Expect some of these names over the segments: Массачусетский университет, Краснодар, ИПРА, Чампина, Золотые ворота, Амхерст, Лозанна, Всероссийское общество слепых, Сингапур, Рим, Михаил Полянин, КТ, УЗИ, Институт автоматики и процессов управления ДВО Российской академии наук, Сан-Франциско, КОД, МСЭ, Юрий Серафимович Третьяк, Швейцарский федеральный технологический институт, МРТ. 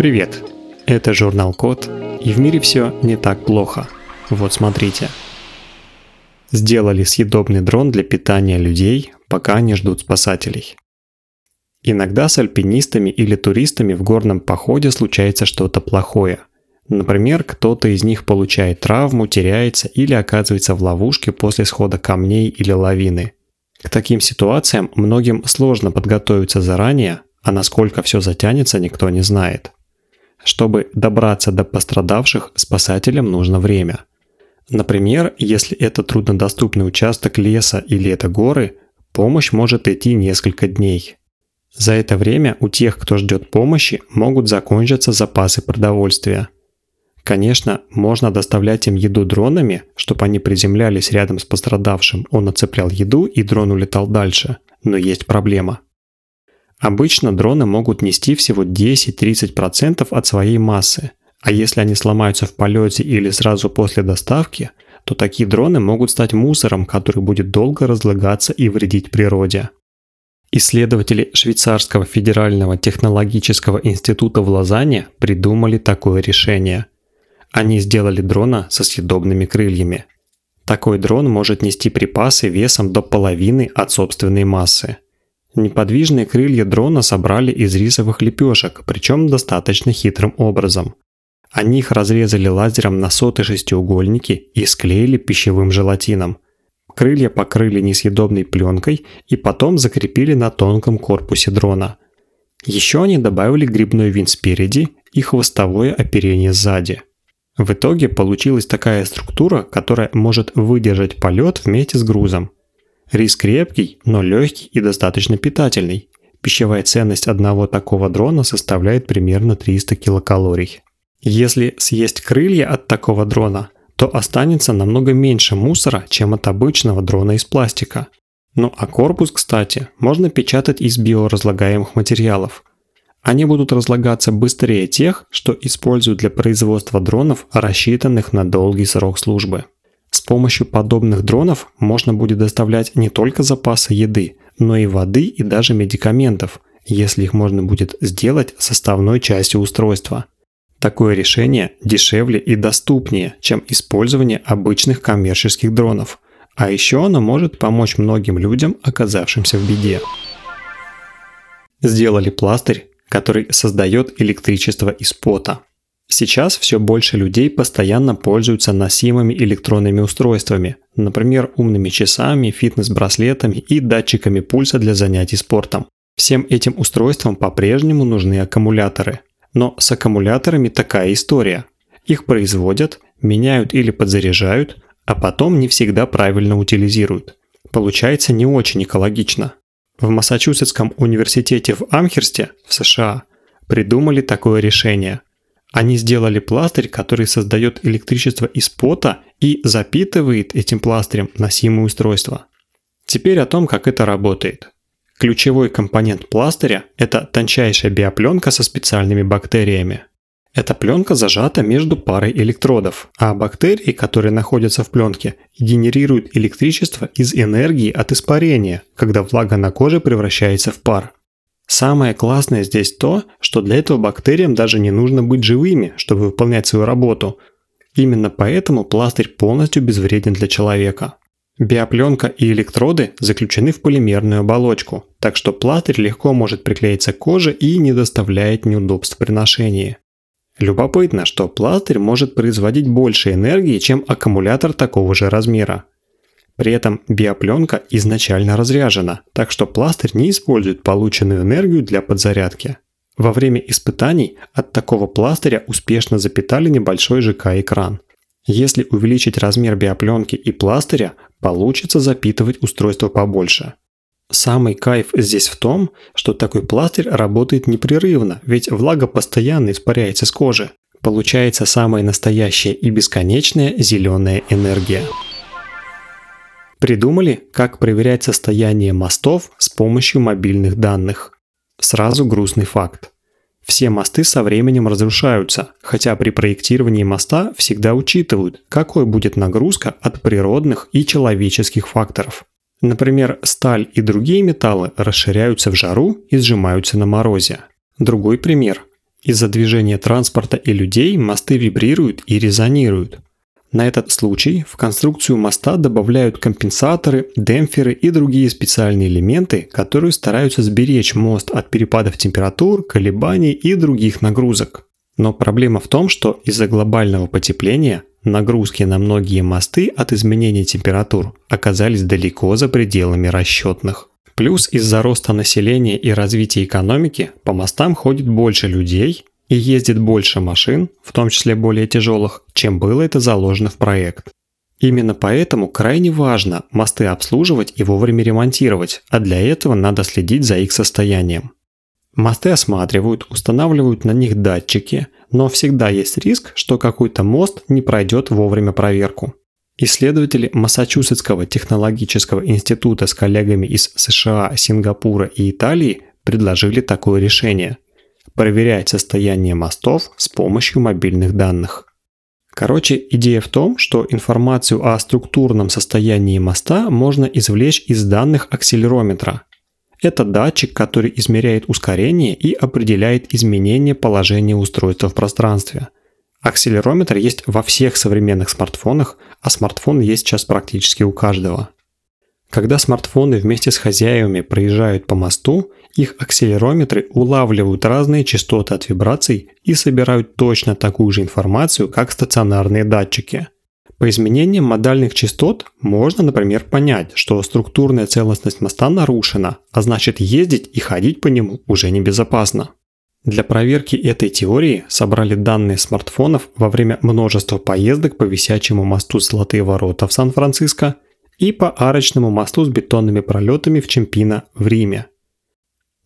Привет! Это журнал КОД, и в мире все не так плохо. Вот смотрите. Сделали съедобный дрон для питания людей, пока они ждут спасателей. Иногда с альпинистами или туристами в горном походе случается что-то плохое. Например, кто-то из них получает травму, теряется или оказывается в ловушке после схода камней или лавины. К таким ситуациям многим сложно подготовиться заранее, а насколько все затянется, никто не знает. Чтобы добраться до пострадавших, спасателям нужно время. Например, если это труднодоступный участок леса или это горы, помощь может идти несколько дней. За это время у тех, кто ждет помощи, могут закончиться запасы продовольствия. Конечно, можно доставлять им еду дронами, чтобы они приземлялись рядом с пострадавшим, он отцеплял еду и дрон улетал дальше, но есть проблема. Обычно дроны могут нести всего 10-30% от своей массы, а если они сломаются в полете или сразу после доставки, то такие дроны могут стать мусором, который будет долго разлагаться и вредить природе. Исследователи Швейцарского федерального технологического института в Лозанне придумали такое решение. Они сделали дрона со съедобными крыльями. Такой дрон может нести припасы весом до половины от собственной массы. Неподвижные крылья дрона собрали из рисовых лепешек, причем достаточно хитрым образом. Они их разрезали лазером на соты шестиугольники и склеили пищевым желатином. Крылья покрыли несъедобной пленкой и потом закрепили на тонком корпусе дрона. Еще они добавили грибной винт спереди и хвостовое оперение сзади. В итоге получилась такая структура, которая может выдержать полет вместе с грузом. Рис крепкий, но легкий и достаточно питательный. Пищевая ценность одного такого дрона составляет примерно 300 килокалорий. Если съесть крылья от такого дрона, то останется намного меньше мусора, чем от обычного дрона из пластика. Ну а корпус, кстати, можно печатать из биоразлагаемых материалов. Они будут разлагаться быстрее тех, что используют для производства дронов, рассчитанных на долгий срок службы. С помощью подобных дронов можно будет доставлять не только запасы еды, но и воды и даже медикаментов, если их можно будет сделать составной частью устройства. Такое решение дешевле и доступнее, чем использование обычных коммерческих дронов, а еще оно может помочь многим людям, оказавшимся в беде. Сделали пластырь, который создает электричество из пота. Сейчас все больше людей постоянно пользуются носимыми электронными устройствами, например, умными часами, фитнес-браслетами и датчиками пульса для занятий спортом. Всем этим устройствам по-прежнему нужны аккумуляторы. Но с аккумуляторами такая история. Их производят, меняют или подзаряжают, а потом не всегда правильно утилизируют. Получается не очень экологично. В Массачусетском университете в Амхерсте, в США, придумали такое решение. Они сделали пластырь, который создает электричество из пота и запитывает этим пластырем носимые устройства. Теперь о том, как это работает. Ключевой компонент пластыря – это тончайшая биопленка со специальными бактериями. Эта пленка зажата между парой электродов, а бактерии, которые находятся в пленке, генерируют электричество из энергии от испарения, когда влага на коже превращается в пар. Самое классное здесь то, что для этого бактериям даже не нужно быть живыми, чтобы выполнять свою работу. Именно поэтому пластырь полностью безвреден для человека. Биопленка и электроды заключены в полимерную оболочку, так что пластырь легко может приклеиться к коже и не доставляет неудобств при ношении. Любопытно, что пластырь может производить больше энергии, чем аккумулятор такого же размера. При этом биопленка изначально разряжена, так что пластырь не использует полученную энергию для подзарядки. Во время испытаний от такого пластыря успешно запитали небольшой ЖК-экран. Если увеличить размер биопленки и пластыря, получится запитывать устройство побольше. Самый кайф здесь в том, что такой пластырь работает непрерывно, ведь влага постоянно испаряется с кожи. Получается самая настоящая и бесконечная зеленая энергия. Придумали, как проверять состояние мостов с помощью мобильных данных. Сразу грустный факт. Все мосты со временем разрушаются, хотя при проектировании моста всегда учитывают, какой будет нагрузка от природных и человеческих факторов. Например, сталь и другие металлы расширяются в жару и сжимаются на морозе. Другой пример. Из-за движения транспорта и людей мосты вибрируют и резонируют. На этот случай в конструкцию моста добавляют компенсаторы, демпферы и другие специальные элементы, которые стараются сберечь мост от перепадов температур, колебаний и других нагрузок. Но проблема в том, что из-за глобального потепления нагрузки на многие мосты от изменения температур оказались далеко за пределами расчетных. Плюс из-за роста населения и развития экономики по мостам ходит больше людей и ездит больше машин, в том числе более тяжелых, чем было это заложено в проект. Именно поэтому крайне важно мосты обслуживать и вовремя ремонтировать, а для этого надо следить за их состоянием. Мосты осматривают, устанавливают на них датчики, но всегда есть риск, что какой-то мост не пройдет вовремя проверку. Исследователи Массачусетского технологического института с коллегами из США, Сингапура и Италии предложили такое решение – проверять состояние мостов с помощью мобильных данных. Короче, идея в том, что информацию о структурном состоянии моста можно извлечь из данных акселерометра. Это датчик, который измеряет ускорение и определяет изменение положения устройства в пространстве. Акселерометр есть во всех современных смартфонах, а смартфон есть сейчас практически у каждого. Когда смартфоны вместе с хозяевами проезжают по мосту, их акселерометры улавливают разные частоты от вибраций и собирают точно такую же информацию, как стационарные датчики. По изменениям модальных частот можно, например, понять, что структурная целостность моста нарушена, а значит ездить и ходить по нему уже небезопасно. Для проверки этой теории собрали данные смартфонов во время множества поездок по висячему мосту Золотые ворота в Сан-Франциско и по арочному мосту с бетонными пролетами в Чампина в Риме.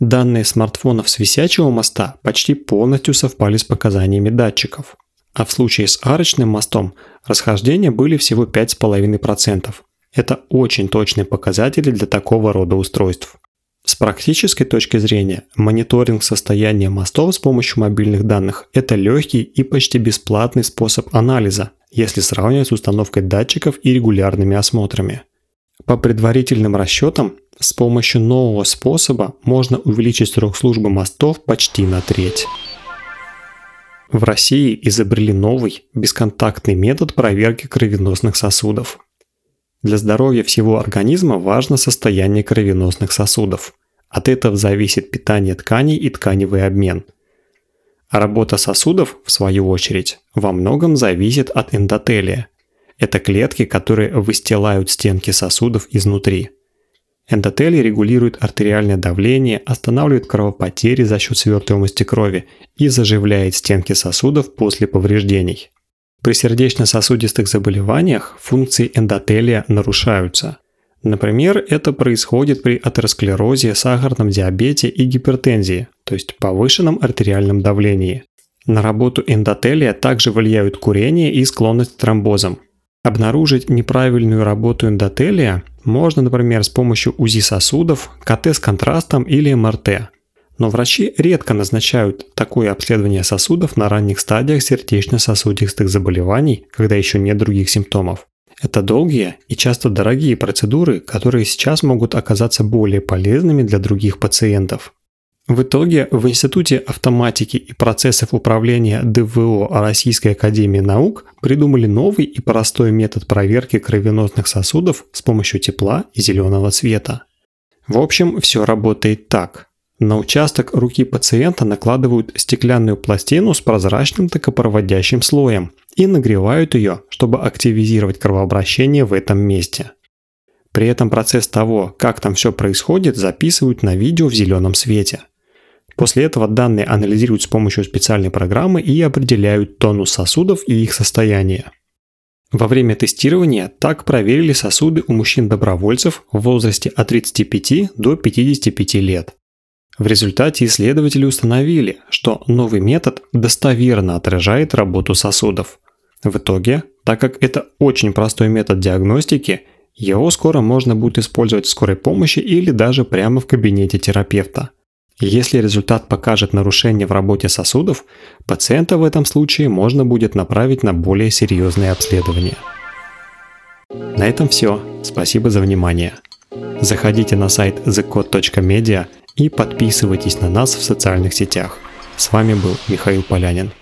Данные смартфонов с висячего моста почти полностью совпали с показаниями датчиков, а в случае с арочным мостом расхождения были всего 5,5%. Это очень точные показатели для такого рода устройств. С практической точки зрения, мониторинг состояния мостов с помощью мобильных данных – это легкий и почти бесплатный способ анализа, если сравнивать с установкой датчиков и регулярными осмотрами. По предварительным расчетам, с помощью нового способа можно увеличить срок службы мостов почти на треть. В России изобрели новый, бесконтактный метод проверки кровеносных сосудов. Для здоровья всего организма важно состояние кровеносных сосудов. От этого зависит питание тканей и тканевый обмен. А работа сосудов, в свою очередь, во многом зависит от эндотелия. Это клетки, которые выстилают стенки сосудов изнутри. Эндотелий регулирует артериальное давление, останавливает кровопотери за счет свертываемости крови и заживляет стенки сосудов после повреждений. При сердечно-сосудистых заболеваниях функции эндотелия нарушаются. Например, это происходит при атеросклерозе, сахарном диабете и гипертензии, то есть повышенном артериальном давлении. На работу эндотелия также влияют курение и склонность к тромбозам. Обнаружить неправильную работу эндотелия можно, например, с помощью УЗИ сосудов, КТ с контрастом или МРТ. Но врачи редко назначают такое обследование сосудов на ранних стадиях сердечно-сосудистых заболеваний, когда еще нет других симптомов. Это долгие и часто дорогие процедуры, которые сейчас могут оказаться более полезными для других пациентов. В итоге в Институте автоматики и процессов управления ДВО Российской академии наук придумали новый и простой метод проверки кровеносных сосудов с помощью тепла и зеленого цвета. В общем, все работает так. На участок руки пациента накладывают стеклянную пластину с прозрачным токопроводящим слоем и нагревают ее, чтобы активизировать кровообращение в этом месте. При этом процесс того, как там все происходит, записывают на видео в зеленом свете. После этого данные анализируют с помощью специальной программы и определяют тонус сосудов и их состояние. Во время тестирования так проверили сосуды у мужчин-добровольцев в возрасте от 35 до 55 лет. В результате исследователи установили, что новый метод достоверно отражает работу сосудов. В итоге, так как это очень простой метод диагностики, его скоро можно будет использовать в скорой помощи или даже прямо в кабинете терапевта. Если результат покажет нарушение в работе сосудов, пациента в этом случае можно будет направить на более серьезные обследования. На этом все. Спасибо за внимание. Заходите на сайт thekod.media и подписывайтесь на нас в социальных сетях. С вами был Михаил Полянин.